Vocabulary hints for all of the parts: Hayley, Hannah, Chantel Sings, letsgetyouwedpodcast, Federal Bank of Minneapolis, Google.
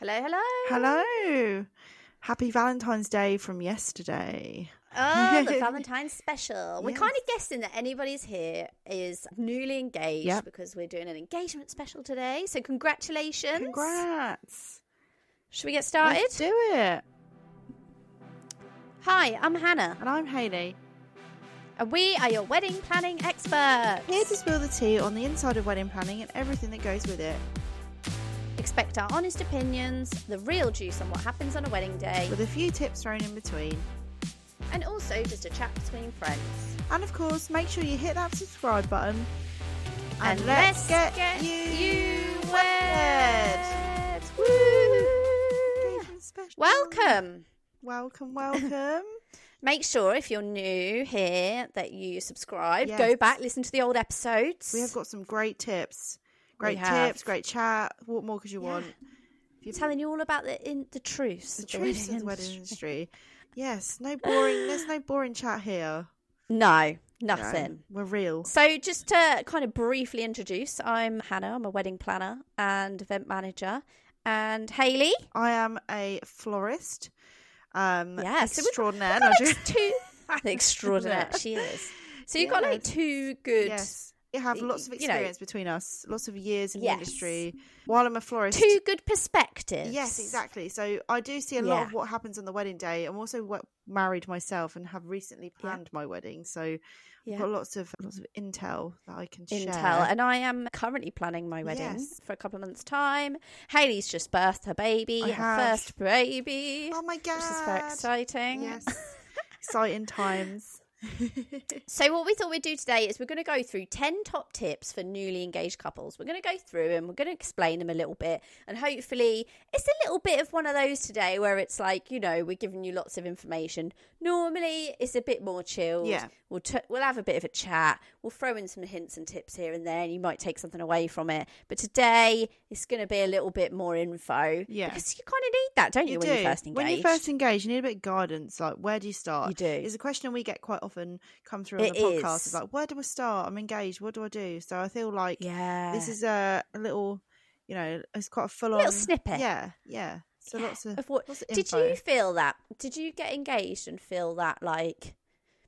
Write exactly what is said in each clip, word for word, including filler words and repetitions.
Hello, hello. Hello. Happy Valentine's Day from yesterday. Oh, the Valentine's special. We're yes. kind of guessing that anybody's here is newly engaged yep. because we're doing an engagement special today. So congratulations. Congrats. Should we get started? Let's do it. Hi, I'm Hannah. And I'm Hayley. And we are your wedding planning experts. Here to spill the tea on the inside of wedding planning and everything that goes with it. Expect our honest opinions, the real juice on what happens on a wedding day, with a few tips thrown in between, and also just a chat between friends. And of course, make sure you hit that subscribe button and, and let's, let's get, get you, you wed. Woo! Welcome, welcome, welcome. Make sure if you're new here that you subscribe. Yes. Go back, listen to the old episodes. We have got some great tips. Great tips, great chat. What more could you yeah. want? If you're telling you all about the in the truths, the truths of the wedding industry. Yes, no boring. There's no boring chat here. No, nothing. No, we're real. So just to kind of briefly introduce, I'm Hannah. I'm a wedding planner and event manager, and Hayley. I am a florist. Um, yeah, extraordinaire. So we've got, we've got two, extraordinaire. She is. So you've yeah. got like two good. Yes. You have lots of experience you know, between us, lots of years in yes. the industry. While I'm a florist, two good perspectives. Yes, exactly. So I do see a yeah. lot of what happens on the wedding day. I'm also married myself and have recently planned yeah. my wedding, so I've yeah. got lots of lots of intel that I can intel. share. Intel, and I am currently planning my wedding yes. for a couple of months' time. Hayley's just birthed her baby, I her have. first baby. Oh my god, which is very exciting. Yes, exciting times. So what we thought we'd do today is we're going to go through ten top tips for newly engaged couples. We're going to go through and we're going to explain them a little bit, and hopefully it's a little bit of one of those today where it's like, you know, we're giving you lots of information. Normally it's a bit more chilled. Yeah, we'll t- we'll have a bit of a chat, we'll throw in some hints and tips here and there, and you might take something away from it. But today it's going to be a little bit more info, yeah, because you kind of need that, don't you, you when do. you're first engaged. When you first engage, you need a bit of guidance, like where do you start? You do. It's a question we get quite often. Often come through on it the podcast. It's like, where do I start? I'm engaged. What do I do? So I feel like yeah. this is a, a little, you know, it's quite a full on little snippet. Yeah, yeah. So yeah. lots of, of what? Lots of Did info. you feel that? Did you get engaged and feel that, like,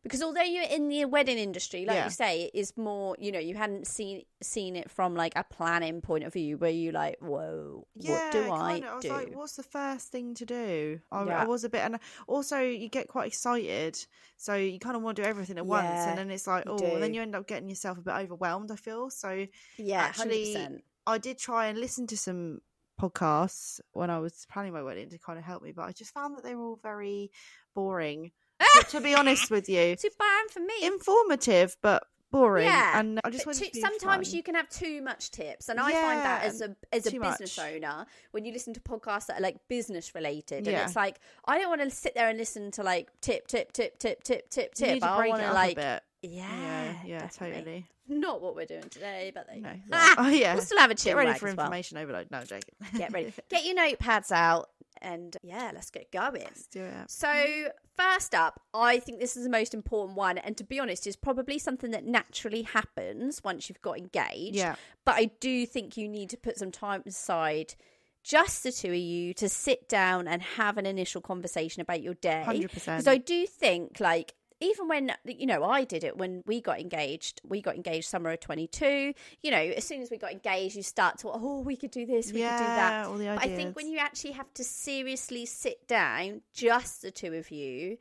because although you're in the wedding industry, like yeah. you say, it is more, you know, you hadn't seen seen it from like a planning point of view. Where you like, whoa, yeah, what do I do? I was like, what's the first thing to do? I, yeah. I was a bit, and also you get quite excited, so you kind of want to do everything at yeah, once, and then it's like, oh, then you end up getting yourself a bit overwhelmed, I feel. So yeah, actually, one hundred percent. I did try and listen to some podcasts when I was planning my wedding to kind of help me, but I just found that they were all very boring. So, to be honest with you, too boring for me. Informative, but boring. Yeah, and I just want to. Sometimes fun. you can have too much tips, and yeah, I find that as a as a business much. owner, when you listen to podcasts that are like business related, yeah. and it's like, I don't want to sit there and listen to like tip tip tip tip tip tip tip. I want to like, yeah, yeah, yeah totally. Not what we're doing today, but they. No, no. Ah, oh yeah, we'll still have a chill. Get ready for information well. overload. No, Jake. Get ready. Get your notepads out. And yeah, let's get going. Let's do it. So first up, I think this is the most important one, and to be honest, is probably something that naturally happens once you've got engaged. Yeah. But I do think you need to put some time aside, just the two of you, to sit down and have an initial conversation about your day. one hundred percent. Because I do think, like, even when, you know, I did it when we got engaged, we got engaged summer of twenty-two, you know, as soon as we got engaged, you start to, oh, we could do this, we yeah, could do that. All the ideas. But I think when you actually have to seriously sit down, just the two of you,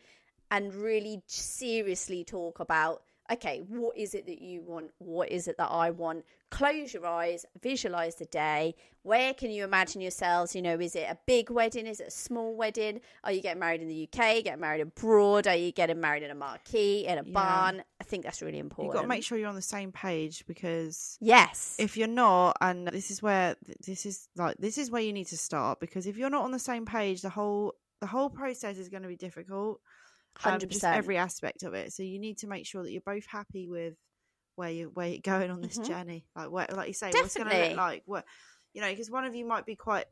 and really seriously talk about, okay, what is it that you want? What is it that I want? Close your eyes, visualize the day. Where can you imagine yourselves? You know, is it a big wedding? Is it a small wedding? Are you getting married in the U K? Getting married abroad? Are you getting married in a marquee, in a yeah. barn? I think that's really important. You've got to make sure you're on the same page, because yes, if you're not, and this is where this is like this is where you need to start, because if you're not on the same page, the whole the whole process is going to be difficult. one hundred percent. Um, just every aspect of it. So you need to make sure that you're both happy with where you where you're going on this mm-hmm. journey. Like where, like you say, Definitely. what's going to look like. What, you know, because one of you might be quite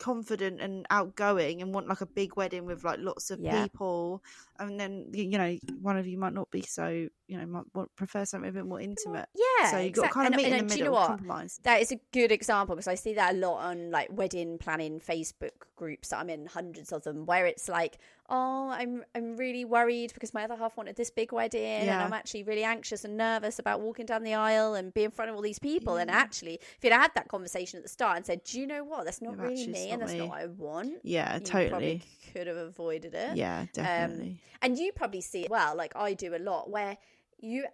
confident and outgoing and want like a big wedding with like lots of yeah. people, and then you know one of you might not be so, you know, might want, prefer something a bit more intimate. Yeah, so you've exactly. got to kind of meet and, in and the middle, you know, compromise. That is a good example because I see that a lot on like wedding planning Facebook groups that I'm in, hundreds of them, where it's like, oh, I'm I'm really worried because my other half wanted this big wedding yeah. and I'm actually really anxious and nervous about walking down the aisle and being in front of all these people. Yeah. And actually, if you'd had that conversation at the start and said, do you know what, that's not You're really me and that's me. Not what I want. Yeah, you totally. Probably could have avoided it. Yeah, definitely. Um, and you probably see it well, like I do a lot, where you...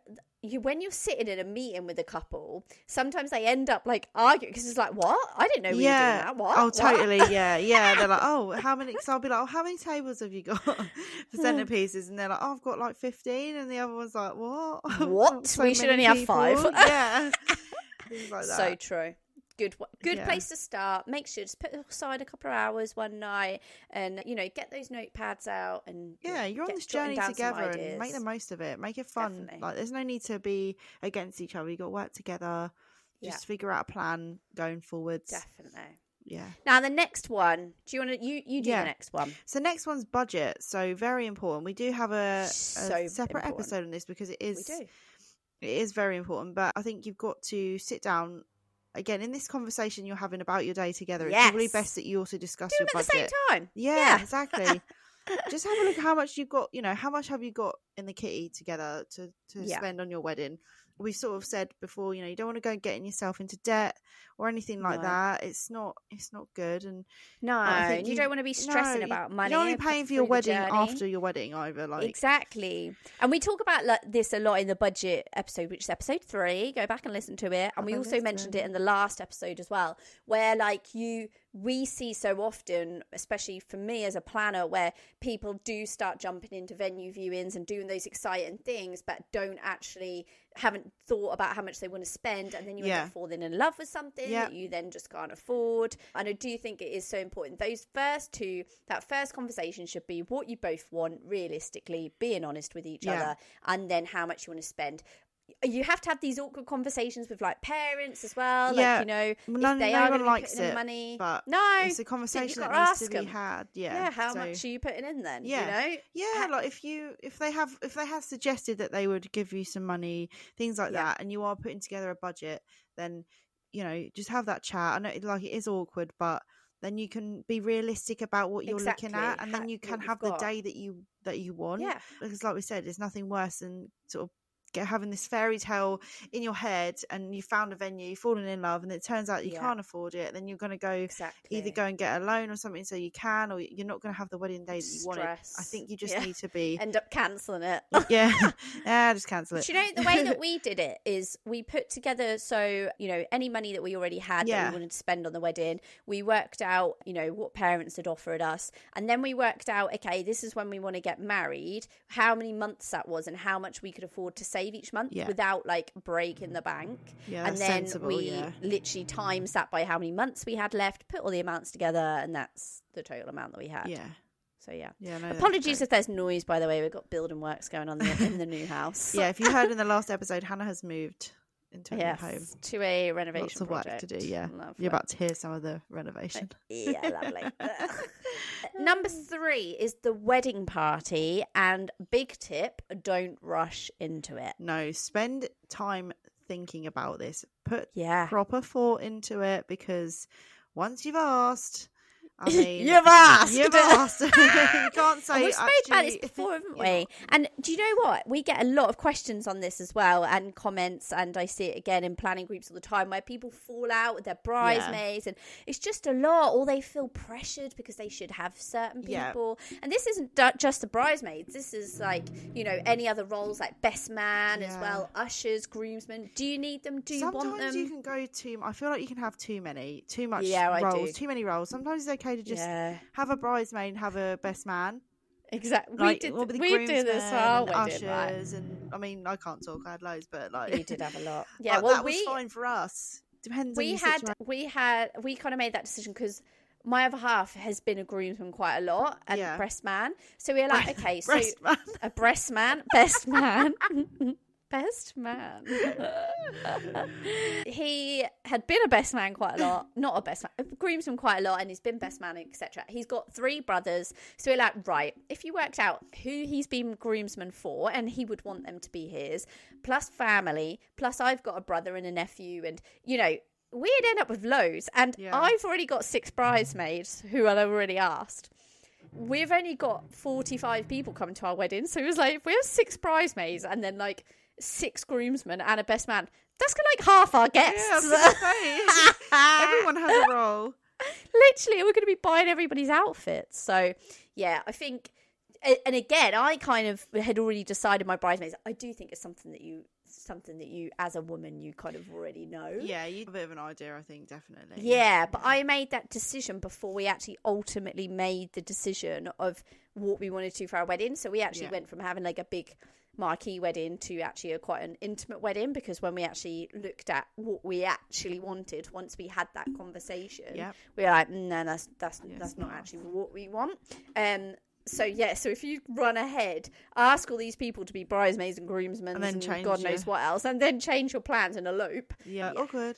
You, when you're sitting in a meeting with a couple, sometimes they end up like arguing because it's like, what? I didn't know we yeah. were doing that. What? Oh, totally. What? Yeah. Yeah. They're like, oh, how many? So I'll be like, oh, how many tables have you got for centerpieces? And they're like, oh, I've got like fifteen. And the other one's like, what? What? So we should only people. Have five. Yeah. Things like that. So true. Good good yeah. place to start. Make sure just put aside a couple of hours one night and, you know, get those notepads out and yeah, you're on this journey together and make the most of it. Make it fun. Definitely. Like there's no need to be against each other. You got to work together. Just yeah. figure out a plan going forwards. Definitely. Yeah. Now the next one, do you want to you you do yeah. the next one? So next one's budget. So very important. We do have a, a so separate important. episode on this because it is we do. It is very important, but I think you've got to sit down. Again, in this conversation you're having about your day together, yes. it's probably best that you also discuss Do your budget. Do them at the same time. Yeah, yeah. exactly. Just have a look at how much you've got, you know, how much have you got in the kitty together to, to yeah. spend on your wedding. We sort of said before, you know, you don't want to go getting yourself into debt or anything like no. that. It's not, it's not good. And no, I think you, you don't want to be stressing no, about money. You're only paying for your wedding after your wedding either. Like exactly. And we talk about like, this a lot in the budget episode, which is episode three. Go back and listen to it. And we also mentioned it in the last episode as well, where like you, we see so often, especially for me as a planner, where people do start jumping into venue viewings and doing those exciting things, but don't actually haven't thought about how much they want to spend, and then you yeah. end up falling in love with something yeah. that you then just can't afford. And I do think it is so important, those first two, that first conversation should be what you both want realistically, being honest with each yeah. other, and then how much you want to spend. You have to have these awkward conversations with like parents as well, like yeah. you know, well, no, if they no are going to be putting in it, money, but no, it's a conversation that needs to be them. had. Yeah, yeah. How so, much are you putting in then? Yeah, you know, yeah. Like if you if they have if they have suggested that they would give you some money, things like yeah. that, and you are putting together a budget, then you know just have that chat. I know, like it is awkward, but then you can be realistic about what you're exactly. looking at, and then you can have got. the day that you that you want. Yeah, because like we said, there's nothing worse than sort of. having this fairy tale in your head and you found a venue, falling in love, and it turns out you yeah. can't afford it, then you're going to go exactly. either go and get a loan or something so you can, or you're not going to have the wedding day that you wanted. I think you just yeah. need to be end up cancelling it. yeah yeah just cancel it. But you know, the way that we did it is we put together, so you know, any money that we already had yeah. that we wanted to spend on the wedding, we worked out, you know, what parents had offered us, and then we worked out, okay, this is when we want to get married, how many months that was, and how much we could afford to save each month yeah. without like breaking the bank. Yeah, and then sensible, we yeah. literally times that by how many months we had left, put all the amounts together, and that's the total amount that we had. Yeah. So yeah. yeah no, apologies if there's noise, by the way. We've got building works going on in the new house. Yeah, if you heard in the last episode, Hannah has moved into a yes, new home to a renovation. Lots of project. Work to do. Yeah, lovely. You're about to hear some of the renovation. Yeah, lovely. Number three is the wedding party, and big tip: don't rush into it. No, spend time thinking about this. Put yeah. proper thought into it, because once you've asked. I mean, you've asked. You've asked. You can't say. And we've spoken about this before, haven't we? And do you know what? We get a lot of questions on this as well, and comments, and I see it again in planning groups all the time, where people fall out with their bridesmaids, yeah. and it's just a lot. Or they feel pressured because they should have certain people. Yeah. And this isn't just the bridesmaids. This is like, you know, any other roles, like best man yeah. as well, ushers, groomsmen. Do you need them? Do you Sometimes want them? Sometimes you can go too. I feel like you can have too many, too much yeah, roles, too many roles. Sometimes they. to just yeah. have a bridesmaid and have a best man. Exactly. Like, we did, we do this well. We ushers did, right? And I mean, I can't talk. I had loads, but like we did have a lot. Yeah, like, well, that we, was fine for us. Depends. We on had, situation. we had, we kind of made that decision because my other half has been a groomsman quite a lot and yeah. breast man. So we were like, okay, so breast man. a breast man, best man. best man. He had been a best man quite a lot. Not a best man. Groomsman quite a lot, and he's been best man, et cetera. He's got three brothers. So we're like, right, if you worked out who he's been groomsman for, and he would want them to be his, plus family, plus I've got a brother and a nephew, and, you know, we'd end up with loads. And yeah. I've already got six bridesmaids who I've already asked. We've only got forty-five people coming to our wedding. So it was like, if we have six bridesmaids and then like six groomsmen and a best man, that's like half our guests. Yeah, everyone has a role. Literally, we're going to be buying everybody's outfits. So yeah, I think, and again, I kind of had already decided my bridesmaids. I do think it's something that you, something that you as a woman, you kind of already know. Yeah, you have a bit of an idea, I think, definitely. Yeah, but yeah. I made that decision before we actually ultimately made the decision of what we wanted to do for our wedding. So we actually yeah. went from having like a big marquee wedding to actually a quite an intimate wedding, because when we actually looked at what we actually wanted, once we had that conversation, yeah. we were like, no, that's that's yeah, that's not nice. Actually what we want. Um So, yeah, so if you run ahead, ask all these people to be bridesmaids and groomsmen and, and God knows you. What else, and then change your plans and elope. Yeah, yeah. Awkward.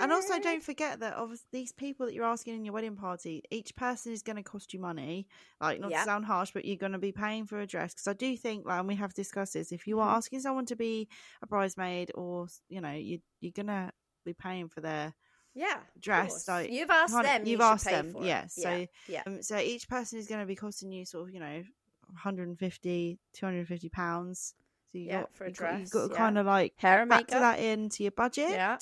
And also don't forget that obviously these people that you're asking in your wedding party, each person is going to cost you money. Like, not yeah. to sound harsh, but you're going to be paying for a dress. Because I do think, like, and we have discussed this, if you are asking someone to be a bridesmaid or, you know, you, you're going to be paying for their... Yeah, dress. Like, you've asked them. You've you asked them. Yeah. So, yeah. Um, so each person is going to be costing you sort of, you know, one hundred fifty, two hundred fifty pounds. So you yeah, got for a you dress. Got, you've got to yeah. kind of like hair and makeup that into your budget yeah.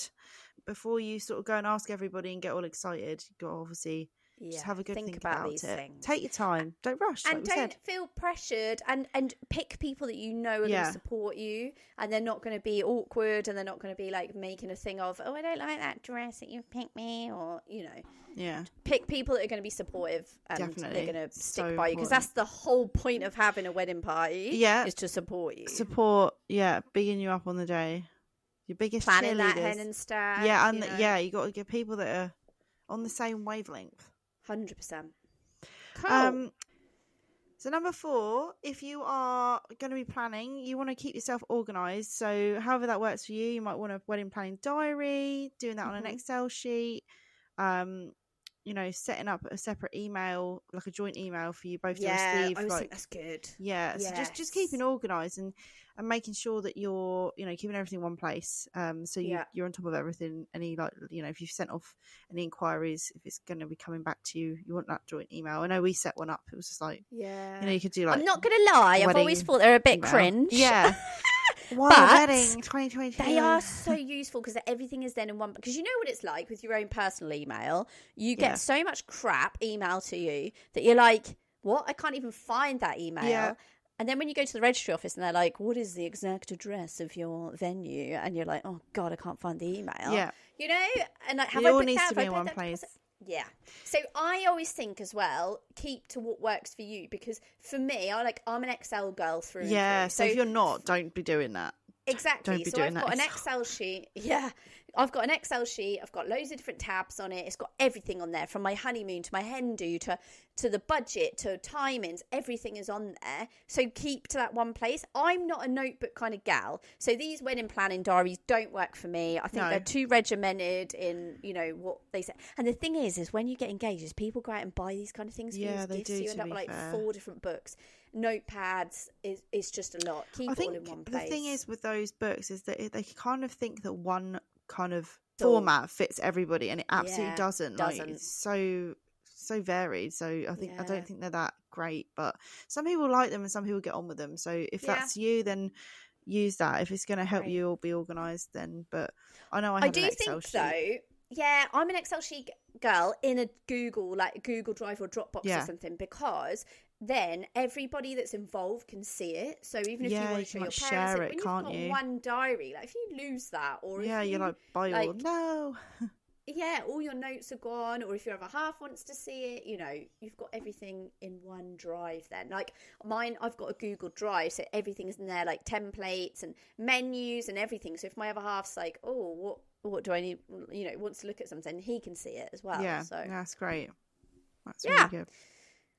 before you sort of go and ask everybody and get all excited. You've got to obviously yeah. just have a good think, think about, about these it. Things. Take your time. Don't rush. And like don't feel pressured. And and pick people that you know are yeah. going to support you, and they're not going to be awkward, and they're not going to be like making a thing of, oh, I don't like that dress that you've picked me, or, you know. Yeah. Pick people that are going to be supportive, and Definitely. They're going to stick so by you, because that's the whole point of having a wedding party. Yeah. Is to support you. Support. Yeah. Bigging you up on the day. Your biggest planning cheerleaders. That hen and staff. Yeah. And you know. Yeah, you got to get people that are on the same wavelength. one hundred percent. Cool. Um, so number four, if you are going to be planning, you want to keep yourself organised. So however that works for you, you might want a wedding planning diary, doing that mm-hmm. on an Excel sheet, um, you know, setting up a separate email, like a joint email for you both yeah, to receive. Yeah, I like, think that's good. Yeah, yes. So just, just keeping organised and, and making sure that you're, you know, keeping everything in one place. Um, so you, yeah. you're on top of everything. Any, like, you know, if you've sent off any inquiries, if it's going to be coming back to you, you want that joint email. I know we set one up. It was just like, yeah, you know, you could do like. I'm not going to lie. I've always thought they're a bit email. Cringe. Yeah. One wedding, twenty twenty-two. They are so useful because everything is then in one. Because you know what it's like with your own personal email. You get yeah. so much crap emailed to you that you're like, what? I can't even find that email. Yeah. And then when you go to the registry office and they're like, what is the exact address of your venue? And you're like, oh, God, I can't find the email. Yeah. You know? And like, have it I all needs that? To be in one place. That? Yeah. So I always think as well, keep to what works for you, because for me, I like I'm an Excel girl through and through. Yeah, so, so if you're not, don't be doing that. Exactly. Don't be so doing I've that got an Excel sheet. Yeah. I've got an Excel sheet. I've got loads of different tabs on it. It's got everything on there, from my honeymoon to my hen do to to the budget to timings. Everything is on there. So keep to that one place. I'm not a notebook kind of gal. So these wedding planning diaries don't work for me. I think no. they're too regimented in, you know, what they say. And the thing is, is when you get engaged, is people go out and buy these kind of things for yeah, you as gifts. Do, you end up with like fair. four different books. Notepads is it's just a lot. Keep I it think all in one place. The thing is with those books is that they kind of think that one kind of Dull. format fits everybody, and it absolutely yeah, doesn't. doesn't like it's so so varied, so I think yeah. I don't think they're that great, but some people like them and some people get on with them. So if yeah. that's you, then use that. If it's going to help right. you all be organized, then but I know I, have I do an Excel think sheet. Though yeah I'm an Excel sheet girl in a Google like Google Drive or Dropbox yeah. or something, because then everybody that's involved can see it. So even if yeah, you want to show you your parents, share it, when can't you've got you? One diary, like if you lose that, or yeah, if you, you're like, by like, all no, yeah, all your notes are gone. Or if your other half wants to see it, you know, you've got everything in one drive. Then, like mine, I've got a Google Drive, so everything's in there, like templates and menus and everything. So if my other half's like, oh, what, what do I need? You know, wants to look at something, he can see it as well. Yeah, so that's great. That's yeah. really good.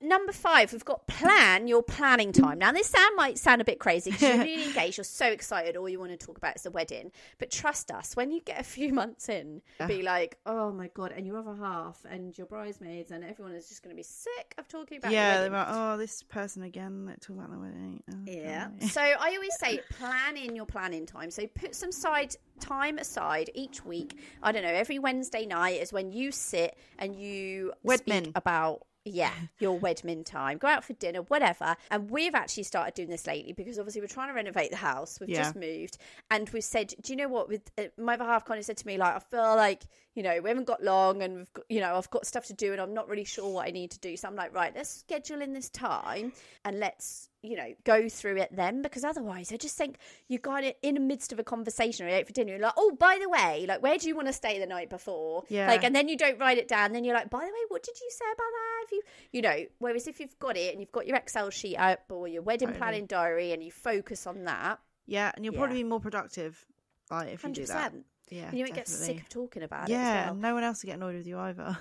number five, we've got plan your planning time. Now, this sound might sound a bit crazy because you're really engaged, you're so excited, all you want to talk about is the wedding. But trust us, when you get a few months in, yeah. be like, oh my God, and your other half and your bridesmaids and everyone is just going to be sick of talking about yeah, the wedding. Yeah, they're like, oh, this person again that talk about the wedding. Oh, yeah. God. So I always say plan in your planning time. So put some side time aside each week. I don't know, every Wednesday night is when you sit and you Wedman. speak about yeah your wedmin time, go out for dinner, whatever. And we've actually started doing this lately because obviously we're trying to renovate the house, we've yeah. just moved, and we've said, do you know what, with uh, my other half kind of said to me, like, I feel like, you know, we haven't got long and we've got, you know, I've got stuff to do and I'm not really sure what I need to do. So I'm like, right, let's schedule in this time and let's, you know, go through it then, because otherwise I just think you got it in the midst of a conversation or you out for dinner, you're like, oh, by the way, like, where do you want to stay the night before? Yeah. Like, and then you don't write it down. Then you're like, by the way, what did you say about that? Have you, you know, whereas if you've got it and you've got your Excel sheet up or your wedding totally. planning diary and you focus on that. Yeah. And you'll yeah. probably be more productive like, if you one hundred percent do that. Yeah, and you won't get sick of talking about yeah, it. Yeah, well. And no one else will get annoyed with you either.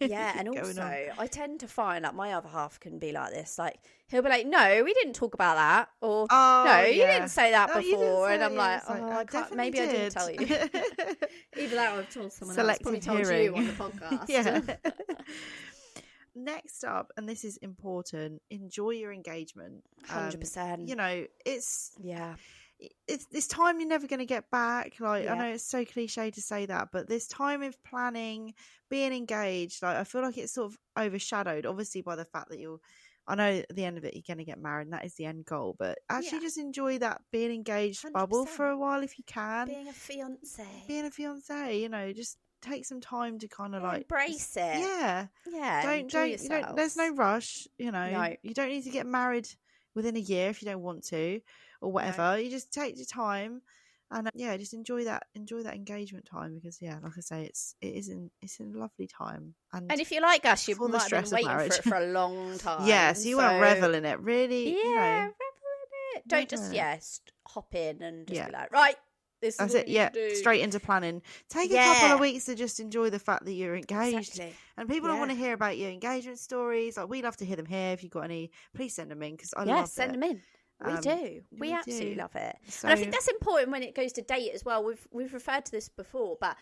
Yeah, and also, on. I tend to find like my other half can be like this. Like, he'll be like, "No, we didn't talk about that," or oh, "No, yeah. you didn't say that oh, before." Say and I'm yeah, like, "Oh, like, I, I can't, maybe did. I didn't tell you." Even though I've told someone Selective else, probably hearing. told you on the podcast. Yeah. Next up, and this is important: enjoy your engagement. Hundred um, percent. You know, it's yeah. it's this time you're never going to get back, like yeah. I know it's so cliche to say that, but this time of planning, being engaged, like I feel like it's sort of overshadowed obviously by the fact that you'll, I know at the end of it you're going to get married and that is the end goal, but actually yeah. just enjoy that being engaged one hundred percent bubble for a while if you can, being a fiance being a fiance you know, just take some time to kind of like embrace just, it yeah yeah don't don't, you don't there's no rush, you know no. you don't need to get married within a year if you don't want to or whatever, right. you just take your time and uh, yeah just enjoy that enjoy that engagement time, because yeah like I say, it's it isn't it's a lovely time, and, and if you're like us, you might have been waiting for it for a long time, yeah so you so... want to revel in it really, yeah you know, revel in it, don't yeah. just yeah just hop in and just yeah. be like, right, this is that's what it yeah do. Straight into planning, take yeah. a couple of weeks to just enjoy the fact that you're engaged, exactly. and people yeah. want to hear about your engagement stories, like we love to hear them here, if you've got any please send them in, because I yeah, love send it. them in We um, do. We, we absolutely do. love it. So, and I think that's important when it goes to date as well. We've we've referred to this before, but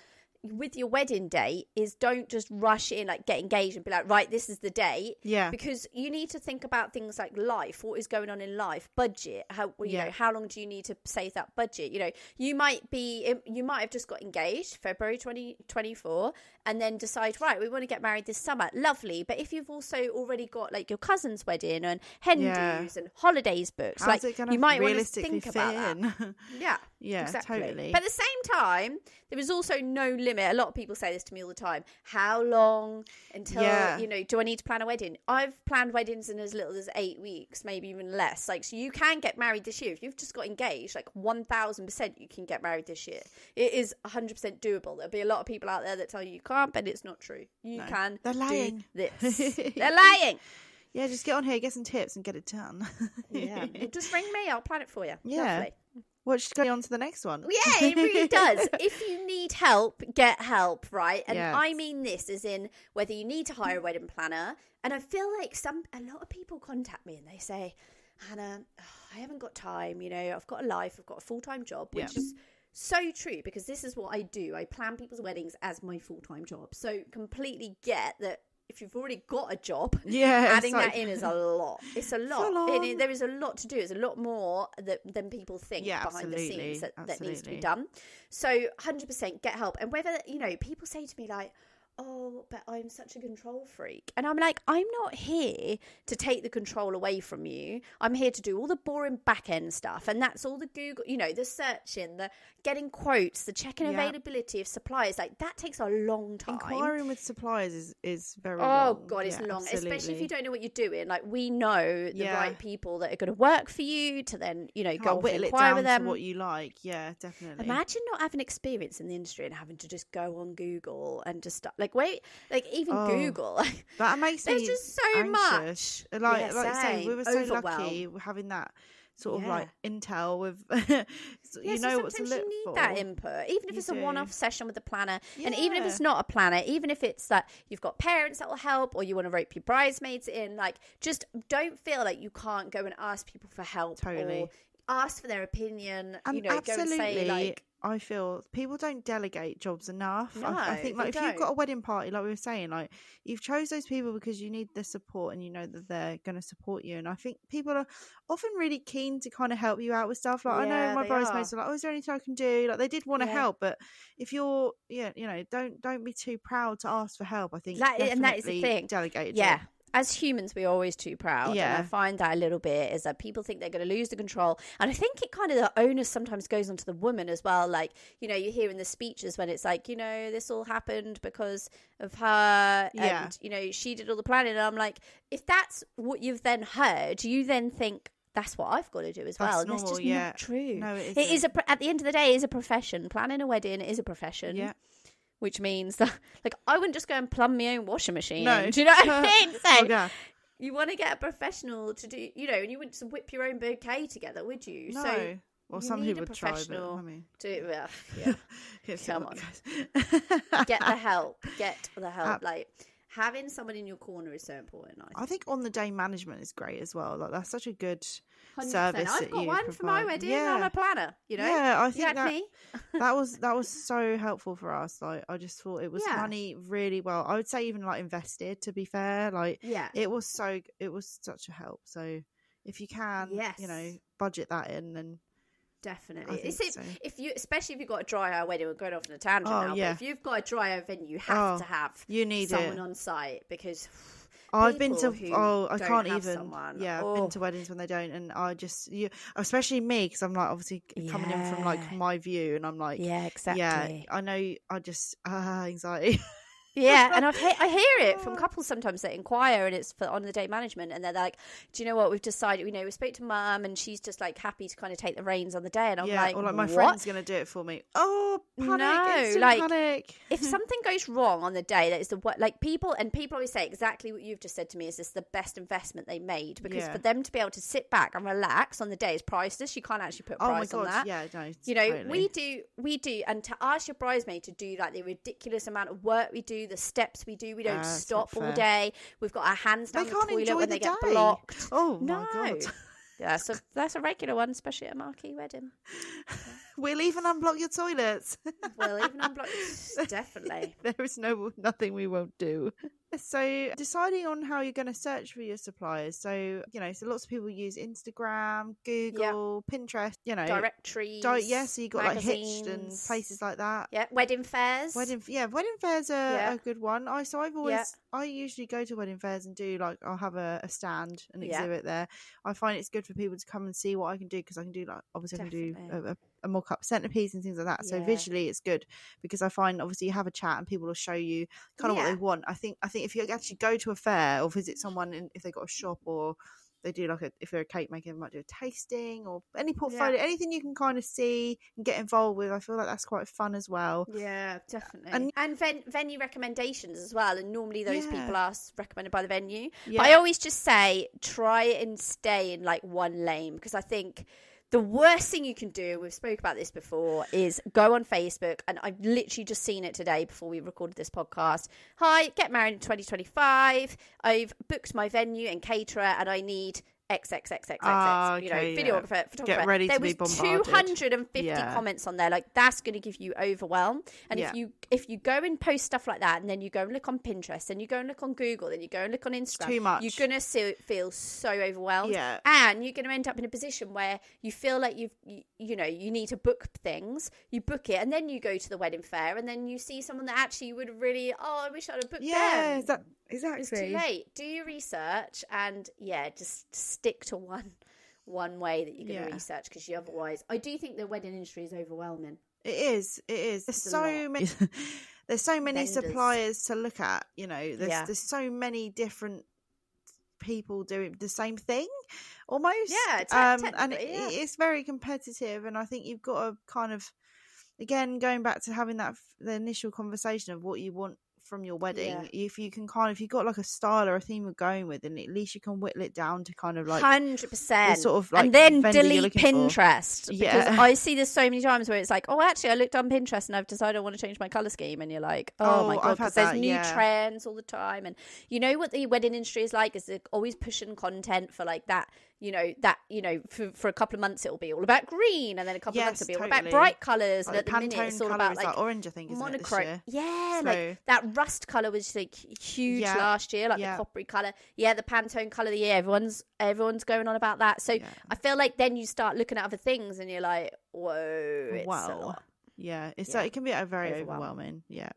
with your wedding date is don't just rush in, like get engaged and be like, right, this is the date. Yeah. Because you need to think about things like life, what is going on in life, budget, how you yeah. know, how long do you need to save that budget? You know, you might be, you might have just got engaged February twenty twenty-four and then decide, right, we want to get married this summer. Lovely. But if you've also already got like your cousin's wedding and hen do's yeah. and holidays booked, like you might want to think about that. Yeah. Yeah, exactly. Totally. But at the same time, there is also no limit. A lot of people say this to me all the time. How long until, yeah. you know, do I need to plan a wedding? I've planned weddings in as little as eight weeks, maybe even less. Like, so you can get married this year. If you've just got engaged, like one thousand percent you can get married this year. It is one hundred percent doable. There'll be a lot of people out there that tell you you can't, but it's not true. You no. can They're lying. do this. They're lying. Yeah, just get on here, get some tips and get it done. Yeah. Just ring me. I'll plan it for you. Yeah. Lovely. What should go on to the next one? Yeah, it really does. If you need help, get help, right? And yes. I mean this as in whether you need to hire a wedding planner. And I feel like some a lot of people contact me and they say, Hannah, oh, I haven't got time. You know, I've got a life. I've got a full-time job, which yeah. is so true, because this is what I do. I plan people's weddings as my full-time job. So completely get that. If you've already got a job, yeah, adding like, that in is a lot. It's a lot. It is, there is a lot to do. It's a lot more that, than people think yeah, behind the scenes that, that needs to be done. So one hundred percent get help. And whether, you know, people say to me like, oh, but I'm such a control freak. And I'm like, I'm not here to take the control away from you. I'm here to do all the boring back end stuff. And that's all the Google, you know, the searching, the getting quotes, the checking yep. availability of suppliers. Like that takes a long time. Inquiring with suppliers is, is very oh, long. Oh God, it's yeah, long. Absolutely. Especially if you don't know what you're doing. Like we know the yeah. right people that are going to work for you to then, you know, you go off and inquire with them. To what you like. Yeah, definitely. Imagine not having experience in the industry and having to just go on Google and just start. Like wait, like even oh, Google, that makes me there's just so anxious. much. Like, yeah, like I say, we were so lucky having that sort yeah. of like intel with so yeah, you know so what to look you need for. That input, even if you it's do. a one-off session with a planner, yeah. and even if it's not a planner, even if it's that you've got parents that will help, or you want to rope your bridesmaids in, like just don't feel like you can't go and ask people for help totally. or ask for their opinion. Um, you know, absolutely. Go and say like. I feel people don't delegate jobs enough. No, I, I think like if don't. You've got a wedding party, like we were saying, like you've chose those people because you need the support and you know that they're going to support you. And I think people are often really keen to kind of help you out with stuff. Like yeah, I know my bridesmaids are. are like, "Oh, is there anything I can do?" Like they did want to yeah. help, but if you're, yeah, you know, don't don't be too proud to ask for help. I think that is, and that is the thing. Delegated, yeah. Job. As humans, we're always too proud. Yeah. And I find that a little bit is that people think they're going to lose the control. And I think it kind of, the onus sometimes goes onto the woman as well. Like, you know, you hear in the speeches when it's like, you know, this all happened because of her. Yeah. And, you know, she did all the planning. And I'm like, if that's what you've then heard, you then think, that's what I've got to do as that's well. Normal, and that's just yeah. not true. No, it isn't. It is a, at the end of the day, it is a profession. Planning a wedding is a profession. Yeah. Which means that, like, I wouldn't just go and plumb my own washing machine. No. Do you know what I mean? So oh, yeah. you want to get a professional to do, you know, and you wouldn't whip your own bouquet together, would you? No. So well, you some need people a professional try, but I mean... to, well, yeah. Come on. Get the help. Get the help. Like, having someone in your corner is so important. I think, I think on the day management is great as well. Like, that's such a good one hundred percent service. I've that got you one provide. For my wedding yeah. and I'm a planner, you know? Yeah, I think that, that was that was so helpful for us. Like, I just thought it was yeah. money really well. I would say even like invested, to be fair. Like, yeah. it was so, it was such a help. So if you can, yes. you know, budget that in, then. Definitely. It's if, so. if you, especially if you've got a dry hour wedding, we're going off on a tangent oh, now, yeah. but if you've got a dry hour venue, you have oh, to have you need someone it. on site because oh, I've been to, oh, I can't even, someone, yeah, oh. I've been to weddings when they don't. And I just, you, especially me, because I'm like, obviously yeah. coming in from like my view and I'm like, yeah, exactly. Yeah, I know I just, uh, anxiety. Yeah, and I've he- I hear it from couples sometimes that inquire, and it's for on the day management, and they're like, "Do you know what? We've decided. You know, we spoke to Mum, and she's just like happy to kind of take the reins on the day." And I'm yeah, like, "Or like my what? friend's going to do it for me." Oh, panic! No, like panic. If something goes wrong on the day, that is the what. Like people and people always say exactly what you've just said to me. Is this the best investment they made? Because yeah. for them to be able to sit back and relax on the day is priceless. You can't actually put a price oh my God, on that. Yeah, no, you know, totally. we do, we do, and to ask your bridesmaid to do like the ridiculous amount of work we do. The steps we do, we don't uh, stop all day. We've got our hands down they the toilet when the they get day. blocked. Oh no. my God! Yeah, so that's a regular one, especially at a marquee wedding. Yeah. We'll even unblock your toilets. We'll even unblock your... definitely. There is no nothing we won't do. So deciding on how you're going to search for your suppliers. So you know, so lots of people use Instagram, Google, yeah. Pinterest. You know, directories. Di- yeah, so you got magazines. Like Hitched and places like that. Yeah, wedding fairs. Wedding, yeah, wedding fairs are yeah. a good one. I so I've always, yeah. I usually go to wedding fairs and do like I'll have a, a stand and exhibit yeah. there. I find it's good for people to come and see what I can do because I can do like obviously Definitely. I can do a, a, a mock-up centerpiece and things like that. So yeah. visually, it's good because I find obviously you have a chat and people will show you kind of yeah. what they want. I think I think. If you actually go to a fair or visit someone in, if they've got a shop or they do like a, if they're a cake maker, they might do a tasting or any portfolio, yeah. anything you can kind of see and get involved with. I feel like that's quite fun as well. Yeah, definitely. And, and ven- venue recommendations as well. And normally those yeah. people are recommended by the venue. Yeah. But I always just say try and stay in like one lane because I think the worst thing you can do, we've spoke about this before, is go on Facebook, and I've literally just seen it today before we recorded this podcast. Hi, get married in twenty twenty-five. I've booked my venue and caterer, and I need XXXXX, oh, you okay, know, videographer, yeah. photographer. Get ready there to was be bombarded. two hundred fifty yeah. comments on there. Like that's going to give you overwhelm. And yeah. if you if you go and post stuff like that, and then you go and look on Pinterest, then you go and look on Google, then you go and look on Instagram, too much. You're going to feel so overwhelmed. Yeah. And you're going to end up in a position where you feel like you've you, you know you need to book things. You book it, and then you go to the wedding fair, and then you see someone that actually you would really oh I wish I'd have booked yeah, them. Yeah. Exactly. It's too late. Do your research and yeah, just stick to one one way that you're going to yeah. research because you otherwise. I do think the wedding industry is overwhelming. It is. It is. There's it's so many. There's so many vendors. Suppliers to look at. You know, there's yeah. there's so many different people doing the same thing, almost. Yeah. Te- um, and it, yeah. it's very competitive, and I think you've got to kind of, again, going back to having that the initial conversation of what you want from your wedding. Yeah. If you can kind of, if you've got like a style or a theme you're going with, and at least you can whittle it down to kind of like one hundred percent sort of like, and then delete Pinterest. Yeah. Because I see this so many times where it's like, oh, actually I looked on Pinterest and I've decided I want to change my colour scheme, and you're like, oh, oh my god, because there's that, new yeah. trends all the time. And you know what the wedding industry is like, is they're always pushing content for like that, you know, that, you know, for, for a couple of months it'll be all about green, and then a couple yes, of months it'll be totally. all about bright colours, like, and at the minute it's all about like, like orange, I think, isn't monochrome it, this year? Yeah, so, like that rust colour was like huge yeah, last year, like yeah. the coppery colour, yeah the Pantone colour of the year, everyone's everyone's going on about that. So yeah. I feel like then you start looking at other things and you're like, whoa, it's wow. a lot. yeah it's yeah. Like, it can be like, very overwhelming. overwhelming. Yeah.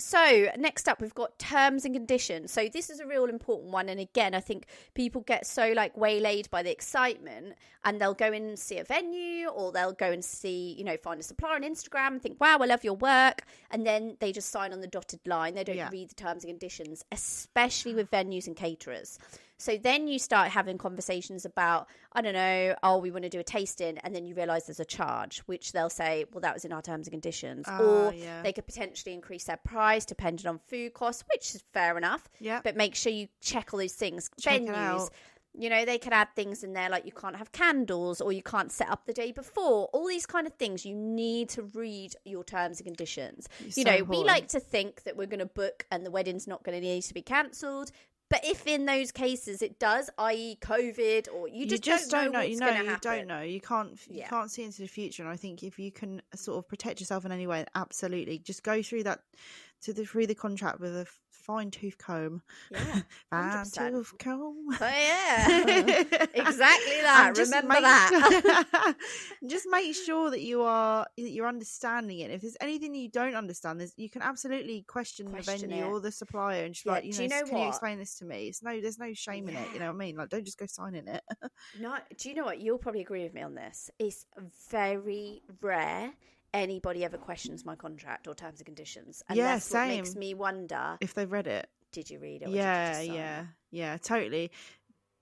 So next up, we've got terms and conditions. So this is a real important one. And again, I think people get so like waylaid by the excitement, and they'll go and see a venue, or they'll go and see, you know, find a supplier on Instagram and think, wow, I love your work. And then they just sign on the dotted line. They don't yeah. read the terms and conditions, especially with venues and caterers. So then you start having conversations about, I don't know, oh, we want to do a tasting, and then you realise there's a charge, which they'll say, well, that was in our terms and conditions. Uh, or yeah. they could potentially increase their price depending on food costs, which is fair enough. Yeah. But make sure you check all those things. Check Venues, you know, they could add things in there like you can't have candles, or you can't set up the day before. All these kind of things, you need to read your terms and conditions. It's you so know, important. We like to think that we're going to book and the wedding's not going to need to be cancelled. But if in those cases it does, that is, COVID, or you just, you just don't, don't know, know what's going to happen. You don't know. You can't. You yeah. can't see into the future. And I think if you can sort of protect yourself in any way, absolutely, just go through that to the through the contract with a fine tooth comb. Yeah, fine tooth comb. Oh yeah, exactly that. Remember that. Sure, just make sure that you are that you're understanding it. If there's anything you don't understand, there's you can absolutely question, question the venue it. or the supplier, and just yeah. like, you know, you know can what? you explain this to me? It's no, there's no shame yeah. in it. You know what I mean? Like, don't just go signing it. No, do you know what? You'll probably agree with me on this. It's very rare anybody ever questions my contract or terms and conditions, and yeah, that's same. what makes me wonder if they read it. Did you read it? Or yeah, did you yeah, it? yeah, totally.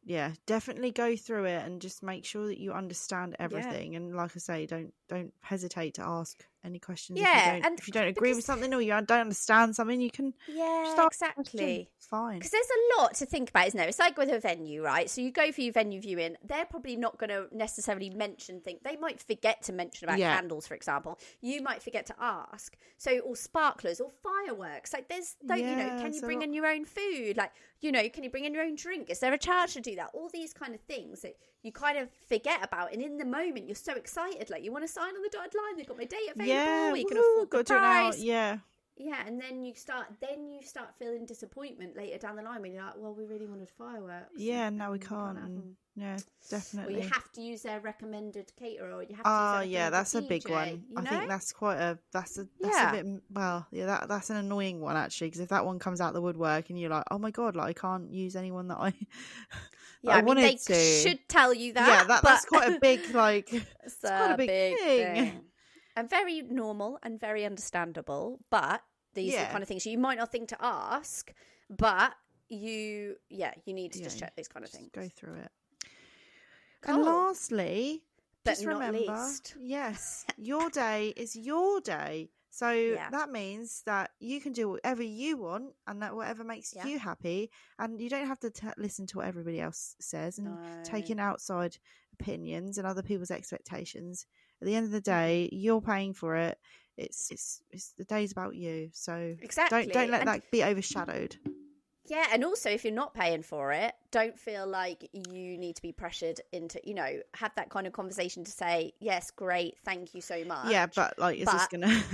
Yeah, definitely go through it and just make sure that you understand everything. Yeah. And like I say, don't don't hesitate to ask any questions. Yeah, if you don't, and if you don't agree with something, or you don't understand something, you can yeah just ask exactly. It's fine, because there's a lot to think about, isn't there? It's like with a venue, right? So you go for your venue viewing. They're probably not going to necessarily mention things. They might forget to mention about yeah. candles, for example. You might forget to ask. So or sparklers or fireworks. Like there's, yeah, you know, can you bring lot. in your own food? Like, you know, can you bring in your own drink? Is there a charge to do that? All these kind of things that you kind of forget about, and in the moment you're so excited, like you want to sign on the dotted line, they've got my date available, yeah, we can afford the price. Yeah, yeah, and then you start then you start feeling disappointment later down the line when you're like, well, we really wanted fireworks. Yeah, and now we can't. And yeah, definitely. Well, you have to use their recommended caterer, or you have to oh, use their yeah, that's a big D J, one. You know? I think that's quite a that's a that's yeah. a bit well, yeah, that that's an annoying one actually, because if that one comes out the woodwork and you're like, oh my god, like I can't use anyone that I Yeah, I, I mean, they to. should tell you that. Yeah, that, but... that's quite a big, like, it's quite a big, big thing. thing. And very normal and very understandable, but these yeah. are the kind of things you might not think to ask, but you, yeah, you need to yeah, just check these kind of things. Go through it. Cool. And lastly, but just remember, least. yes, your day is your day. So yeah. that means that you can do whatever you want, and that whatever makes yeah. you happy, and you don't have to t- listen to what everybody else says, and no. taking outside opinions and other people's expectations. At the end of the day, you're paying for it. It's it's, it's the day's about you. So exactly. don't don't let and that be overshadowed. Yeah, and also if you're not paying for it, don't feel like you need to be pressured into, you know, have that kind of conversation to say, yes, great, thank you so much. Yeah, but like, is but this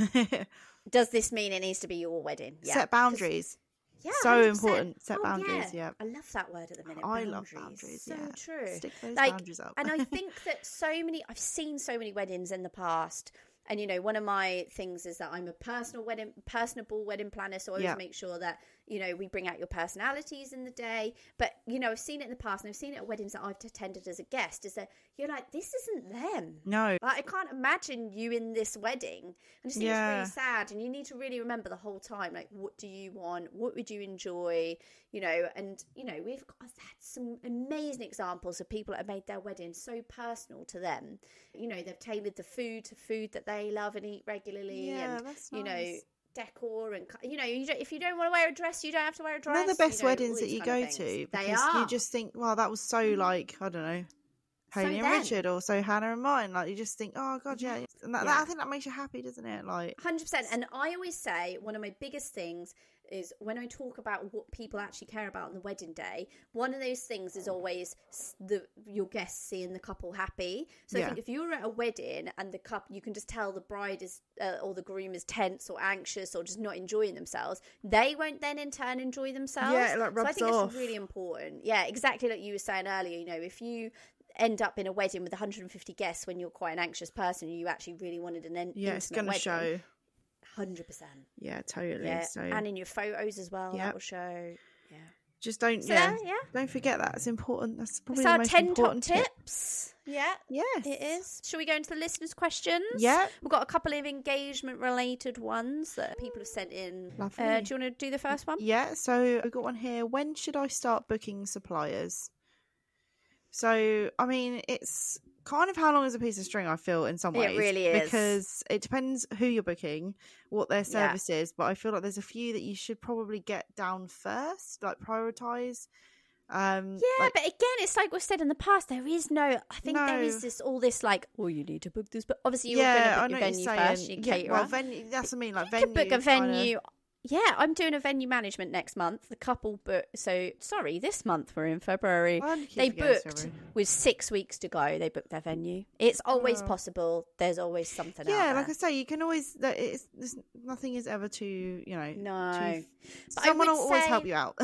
gonna? Does this mean it needs to be your wedding? Yeah. Set boundaries. Yeah, so one hundred percent important. Set oh, boundaries. Yeah. yeah, I love that word at the minute. Boundaries. I love boundaries. So yeah. true. Stick those like, boundaries up. And I think that so many, I've seen so many weddings in the past. And, you know, one of my things is that I'm a personal wedding, personable wedding planner. So I always yeah. make sure that, you know, we bring out your personalities in the day. But, you know, I've seen it in the past, and I've seen it at weddings that I've attended as a guest, is that you're like, this isn't them. No. Like, I can't imagine you in this wedding. And just think yeah. it's really sad. And you need to really remember the whole time, like, what do you want? What would you enjoy? You know, and, you know, we've got, I've had some amazing examples of people that have made their wedding so personal to them. You know, they've tailored the food to food that they love and eat regularly. Yeah, and, that's nice. You know, decor, and you know, you don't, if you don't want to wear a dress, you don't have to wear a dress. They're the best weddings that you go to. They are. You just think, wow, that was so like, I don't know, Hayley and Richard, or so Hannah and Martin. Like you just think, oh god, yeah, and that, yeah. that I think that makes you happy, doesn't it? Like one hundred percent. And I always say one of my biggest things is when I talk about what people actually care about on the wedding day, one of those things is always the your guests seeing the couple happy. So yeah. I think if you were at a wedding and the couple, you can just tell the bride is uh, or the groom is tense or anxious or just not enjoying themselves, they won't then in turn enjoy themselves. Yeah, it like rubs off. So I think off. It's really important. Yeah, exactly like you were saying earlier, you know, if you end up in a wedding with one hundred fifty guests when you're quite an anxious person and you actually really wanted an en- yeah, intimate wedding. Yeah, it's going to show. one hundred percent. Yeah, totally. Yeah. So, and in your photos as well, yep. that will show. Yeah. Just don't, so, yeah, yeah. Don't forget that. It's important. That's probably That's the most ten important top tips. Tip. Yeah. Yes. It is. Shall we go into the listeners' questions? Yeah. We've got a couple of engagement-related ones that people have sent in. Lovely. Uh, do you want to do the first one? Yeah. So we've got one here. When should I start booking suppliers? So, I mean, it's kind of how long is a piece of string, I feel, in some ways. It really is. Because it depends who you're booking, what their service yeah. is. But I feel like there's a few that you should probably get down first, like prioritise. Um, yeah, like, but again, it's like we've said in the past, there is no, I think no. there is this, all this like, oh, you need to book this. But obviously you're yeah, going to book your venue saying, first. You yeah, cater well, venue, that's what I mean. Like you venue, could book a venue. Kinda... Yeah, I'm doing a venue management next month. The couple booked, so sorry, this month we're in February. They booked February. With six weeks to go. They booked their venue. It's always oh. possible. There's always something. Yeah, out there. Like I say, you can always. It's, it's nothing is ever too. You know, no. Too, someone will always say, help you out.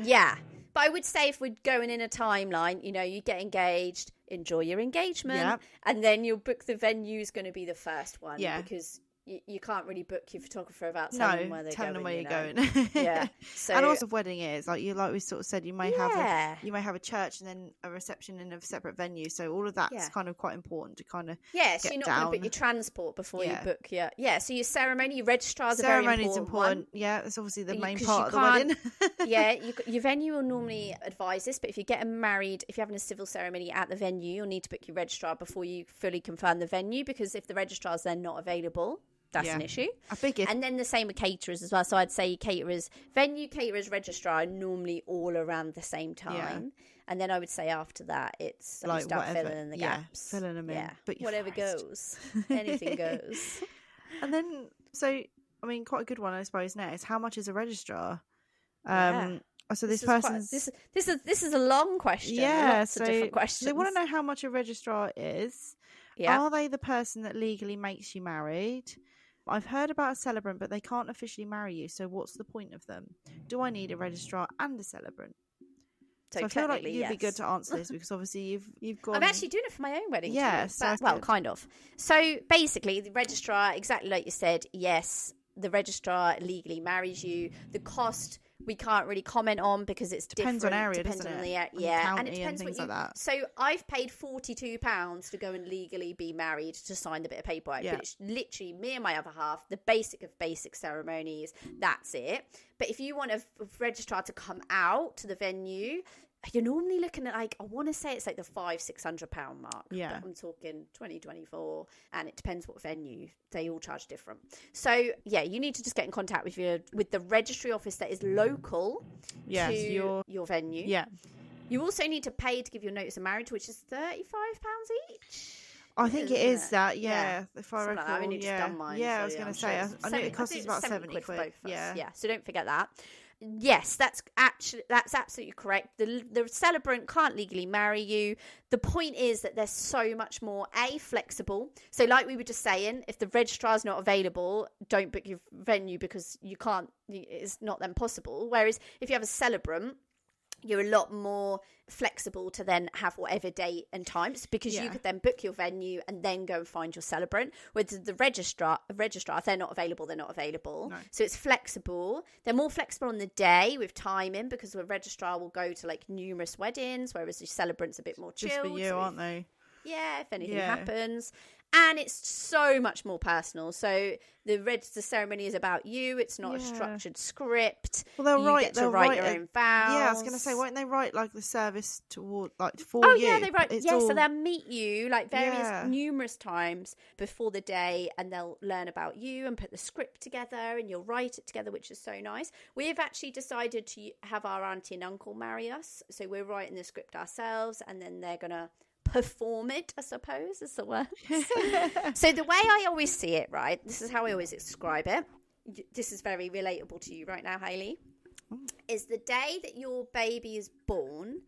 yeah, but I would say if we're going in a timeline, you know, you get engaged, enjoy your engagement, yeah. and then you'll book the venue is going to be the first one. Yeah, because. You, you can't really book your photographer about telling no, them where they're telling going. Telling them where you're know. Going. yeah. So, and also, wedding is like you like we sort of said. You may yeah. have a, you may have a church and then a reception in a separate venue. So all of that's yeah. kind of quite important to kind of yeah. So get you're not going to book your transport before yeah. you book your yeah. So your ceremony, your registrar's ceremony is important. important. Yeah, it's obviously the you, main part of the wedding. yeah, you, your venue will normally advise this, but if you're getting married, if you're having a civil ceremony at the venue, you'll need to book your registrar before you fully confirm the venue because if the registrar's then not available. That's yeah. an issue. I think it- and then the same with caterers as well. So I'd say caterers, venue caterers, registrar are normally all around the same time. Yeah. And then I would say after that, it's like start whatever. filling in the yeah. gaps. Yeah, filling them yeah. in. But whatever first. goes. Anything goes. And then, so, I mean, quite a good one, I suppose, next. How much is a registrar? Um, yeah. So this, this person's... Quite, this, this, is, this is a long question. Yeah. Lots so of different questions. They want to know how much a registrar is. Yeah. Are they the person that legally makes you married? I've heard about a celebrant, but they can't officially marry you. So what's the point of them? Do I need a registrar and a celebrant? So, so I feel like you'd yes. be good to answer this because obviously you've you've gone. I'm actually doing it for my own wedding. Yeah, too, but, well, good. kind of. So basically, the registrar, exactly like you said, yes, the registrar legally marries you. The cost we can't really comment on because it's depends different. on area, depends doesn't on it? The area, yeah, and, and it depends and what you. Like that. So I've paid forty-two pounds to go and legally be married to sign the bit of paperwork. Yeah. But it's literally me and my other half, the basic of basic ceremonies. That's it. But if you want a registrar to come out to the venue, you're normally looking at like I want to say it's like the five six hundred pound mark. Yeah, but I'm talking twenty twenty four, and it depends what venue. They all charge different. So yeah, you need to just get in contact with your with the registry office that is local yes, to your your venue. Yeah, you also need to pay to give your notice of marriage, which is thirty five pounds each. I think it is it? that, yeah. yeah. If I recall, like I mean, yeah. Done mine, yeah, so I was yeah, going to say, sure I, I know it costs about seventy quid. quid. Both yeah. yeah, so don't forget that. Yes, that's actually that's absolutely correct. The the celebrant can't legally marry you. The point is that they're so much more a flexible. So, like we were just saying, if the registrar's not available, don't book your venue because you can't. It's not then possible. Whereas if you have a celebrant, you're a lot more flexible to then have whatever date and times because yeah. you could then book your venue and then go and find your celebrant. With the registrar, registrar, if they're not available, they're not available. No. So it's flexible. They're more flexible on the day with timing because the registrar will go to like numerous weddings, whereas the celebrant's a bit more chilled. Just for you, so aren't they? Yeah, if anything yeah. happens. and it's so much more personal. So the red the ceremony is about you. It's not yeah. a structured script. Well, they'll you write. Get to they'll write, write your a, own vows. Yeah, I was going to say, won't they write like the service toward like for oh, you? Oh yeah, they write. It's yeah, all... so they'll meet you like various yeah. numerous times before the day, and they'll learn about you and put the script together, and you'll write it together, which is so nice. We've actually decided to have our auntie and uncle marry us, so we're writing the script ourselves, and then they're gonna perform it, I suppose, is the word. So the way I always see it, right, this is how I always describe it, this is very relatable to you right now, Hayley, is the day that your baby is born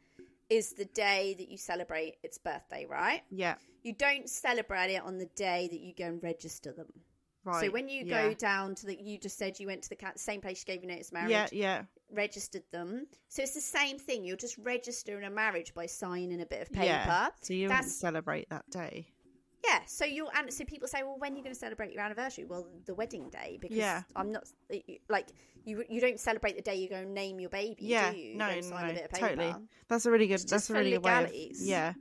is the day that you celebrate its birthday, right? Yeah. You don't celebrate it on the day that you go and register them. Right. So when you yeah. go down to the, you just said you went to the same place you gave your notice marriage. Yeah, yeah. Registered them. So it's the same thing. You're just registering a marriage by signing a bit of paper. Yeah. So you don't celebrate that day. Yeah. So you'll, and so people say, well, when are you going to celebrate your anniversary? Well, the wedding day, because yeah. I'm not like you. You don't celebrate the day you go and name your baby. Yeah. Do you? No, you no, sign no a bit of paper. Totally. That's a really good. It's that's a really good way. Of, yeah.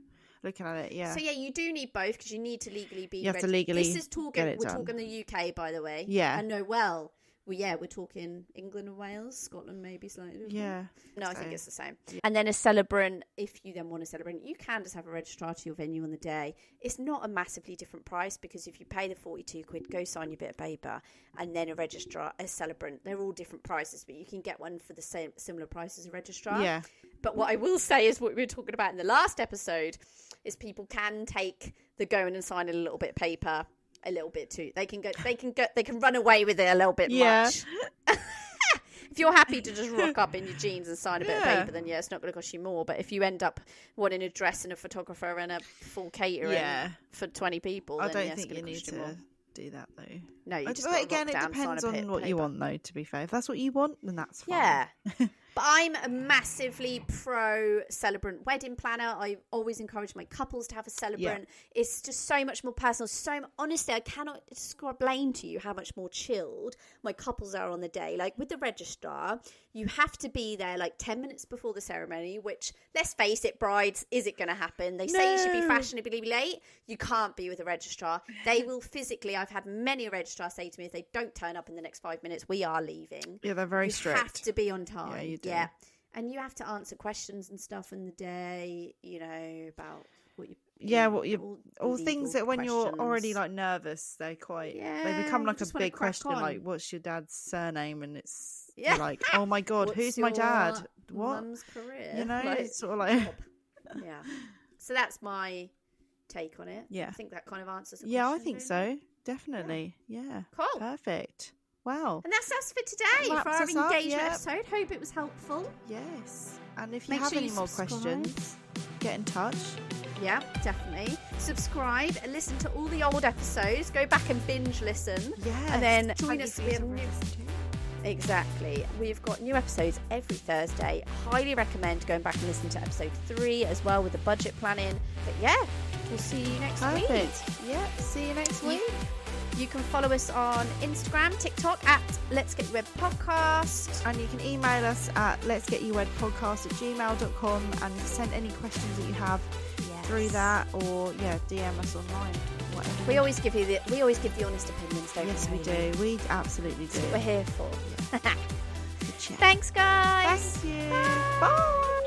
Looking at it, yeah. So yeah, you do need both, because you need to legally be. You have registered. To legally. This is talking. We're done. Talking the U K, by the way. Yeah. And no, well, well, yeah, we're talking England and Wales, Scotland, maybe slightly. Yeah. No, so. I think it's the same. Yeah. And then a celebrant, if you then want to celebrate, you can just have a registrar to your venue on the day. It's not a massively different price, because if you pay the forty-two quid, go sign your bit of paper, and then a registrar, a celebrant, they're all different prices, but you can get one for the same similar price as a registrar. Yeah. But what I will say is what we were talking about in the last episode is people can take the going and signing a little bit of paper a little bit too. They can go, they can go, they can run away with it a little bit yeah. much. If you're happy to just rock up in your jeans and sign a yeah. bit of paper, then yeah, it's not going to cost you more. But if you end up wanting a dress and a photographer and a full catering yeah. for twenty people, I then don't yeah, think it's going to cost you more. Do that though. No, you I just well, again, it depends on what paper. You want, though. To be fair, if that's what you want, then that's fine. Yeah, but I'm a massively pro celebrant wedding planner. I always encourage my couples to have a celebrant. Yeah. It's just so much more personal. So honestly, I cannot explain to you how much more chilled my couples are on the day. Like with the registrar, you have to be there like ten minutes before the ceremony. Which, let's face it, brides, is it going to happen? They no. say you should be fashionably late. You can't be with a registrar. They will physically. I've had many registrars say to me, if they don't turn up in the next five minutes, we are leaving. Yeah, they're very you strict. You have to be on time. Yeah, you do. Yeah. And you have to answer questions and stuff in the day, you know, about what you... Yeah, you know, what you... All, all things that when questions. You're already, like, nervous, they're quite... Yeah, they become, like, a big question, on. Like, what's your dad's surname? And it's yeah. like, oh, my God, who's my dad? What? Mum's career. You know, like, it's sort of like... yeah. So that's my take on it. Yeah. I think that kind of answers the yeah, question. Yeah, I think really. So. Definitely, yeah. yeah. Cool. Perfect. Wow. And that's us for today, for our engagement yep. episode. Hope it was helpful. Yes. And if you Make have sure any you more subscribe. Questions, get in touch. Yeah, definitely. Subscribe and listen to all the old episodes. Go back and binge listen. Yeah. And then join us. We have new Exactly. We've got new episodes every Thursday. Highly recommend going back and listening to episode three as well with the budget planning. But yeah, we'll see you next Perfect. Week. Yeah, see you next week. You can follow us on Instagram, TikTok at Let's Get You Wed Podcast. And you can email us at letsgetyouwedpodcast at gmail dot com and send any questions that you have yes. through that, or yeah, D M us online. Whatever. We always give you the we always give the honest opinions, don't we? Yes, we do. We absolutely do. That's what we're here for. Thanks, guys. Thank you. Bye. Bye.